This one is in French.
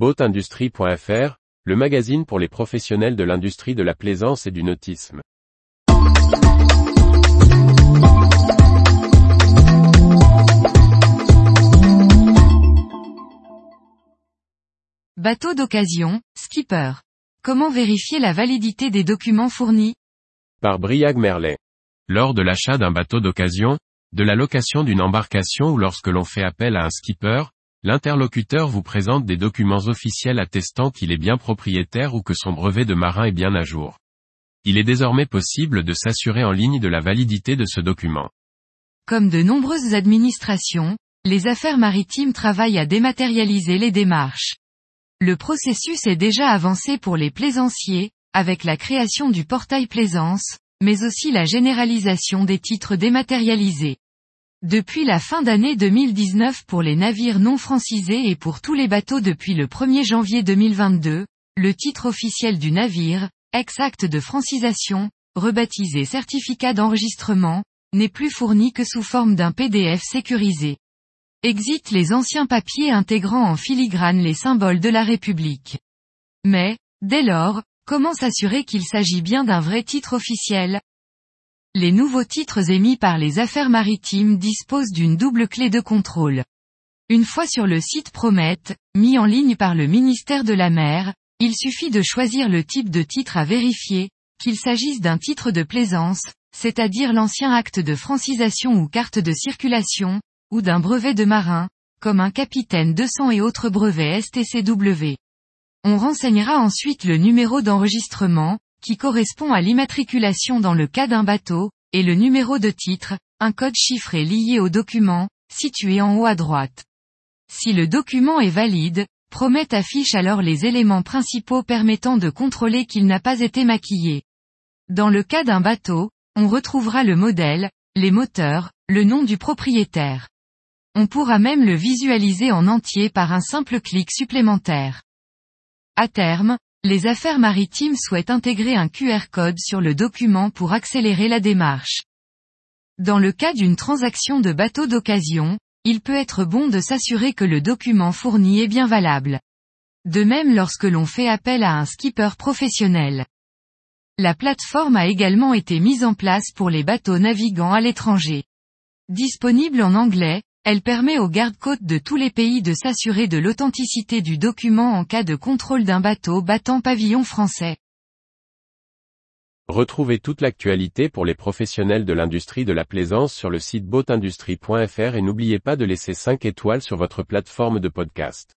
BoatIndustry.fr, le magazine pour les professionnels de l'industrie de la plaisance et du nautisme. Bateau d'occasion, skipper. Comment vérifier la validité des documents fournis ? Par Briag Merlet. Lors de l'achat d'un bateau d'occasion, de la location d'une embarcation ou lorsque l'on fait appel à un skipper, l'interlocuteur vous présente des documents officiels attestant qu'il est bien propriétaire ou que son brevet de marin est bien à jour. Il est désormais possible de s'assurer en ligne de la validité de ce document. Comme de nombreuses administrations, les affaires maritimes travaillent à dématérialiser les démarches. Le processus est déjà avancé pour les plaisanciers, avec la création du portail plaisance, mais aussi la généralisation des titres dématérialisés. Depuis la fin d'année 2019 pour les navires non francisés et pour tous les bateaux depuis le 1er janvier 2022, le titre officiel du navire, ex-acte de francisation, rebaptisé certificat d'enregistrement, n'est plus fourni que sous forme d'un PDF sécurisé. Exit les anciens papiers intégrant en filigrane les symboles de la République. Mais, dès lors, comment s'assurer qu'il s'agit bien d'un vrai titre officiel ? Les nouveaux titres émis par les affaires maritimes disposent d'une double clé de contrôle. Une fois sur le site Prométhée, mis en ligne par le ministère de la Mer, il suffit de choisir le type de titre à vérifier, qu'il s'agisse d'un titre de plaisance, c'est-à-dire l'ancien acte de francisation ou carte de circulation, ou d'un brevet de marin, comme un Capitaine 200 et autres brevets STCW. On renseignera ensuite le numéro d'enregistrement, qui correspond à l'immatriculation dans le cas d'un bateau, et le numéro de titre, un code chiffré lié au document, situé en haut à droite. Si le document est valide, Prométhée affiche alors les éléments principaux permettant de contrôler qu'il n'a pas été maquillé. Dans le cas d'un bateau, on retrouvera le modèle, les moteurs, le nom du propriétaire. On pourra même le visualiser en entier par un simple clic supplémentaire. À terme, les affaires maritimes souhaitent intégrer un QR code sur le document pour accélérer la démarche. Dans le cas d'une transaction de bateau d'occasion, il peut être bon de s'assurer que le document fourni est bien valable. De même lorsque l'on fait appel à un skipper professionnel. La plateforme a également été mise en place pour les bateaux naviguant à l'étranger. Disponible en anglais, elle permet aux gardes-côtes de tous les pays de s'assurer de l'authenticité du document en cas de contrôle d'un bateau battant pavillon français. Retrouvez toute l'actualité pour les professionnels de l'industrie de la plaisance sur le site BoatIndustry.fr et n'oubliez pas de laisser 5 étoiles sur votre plateforme de podcast.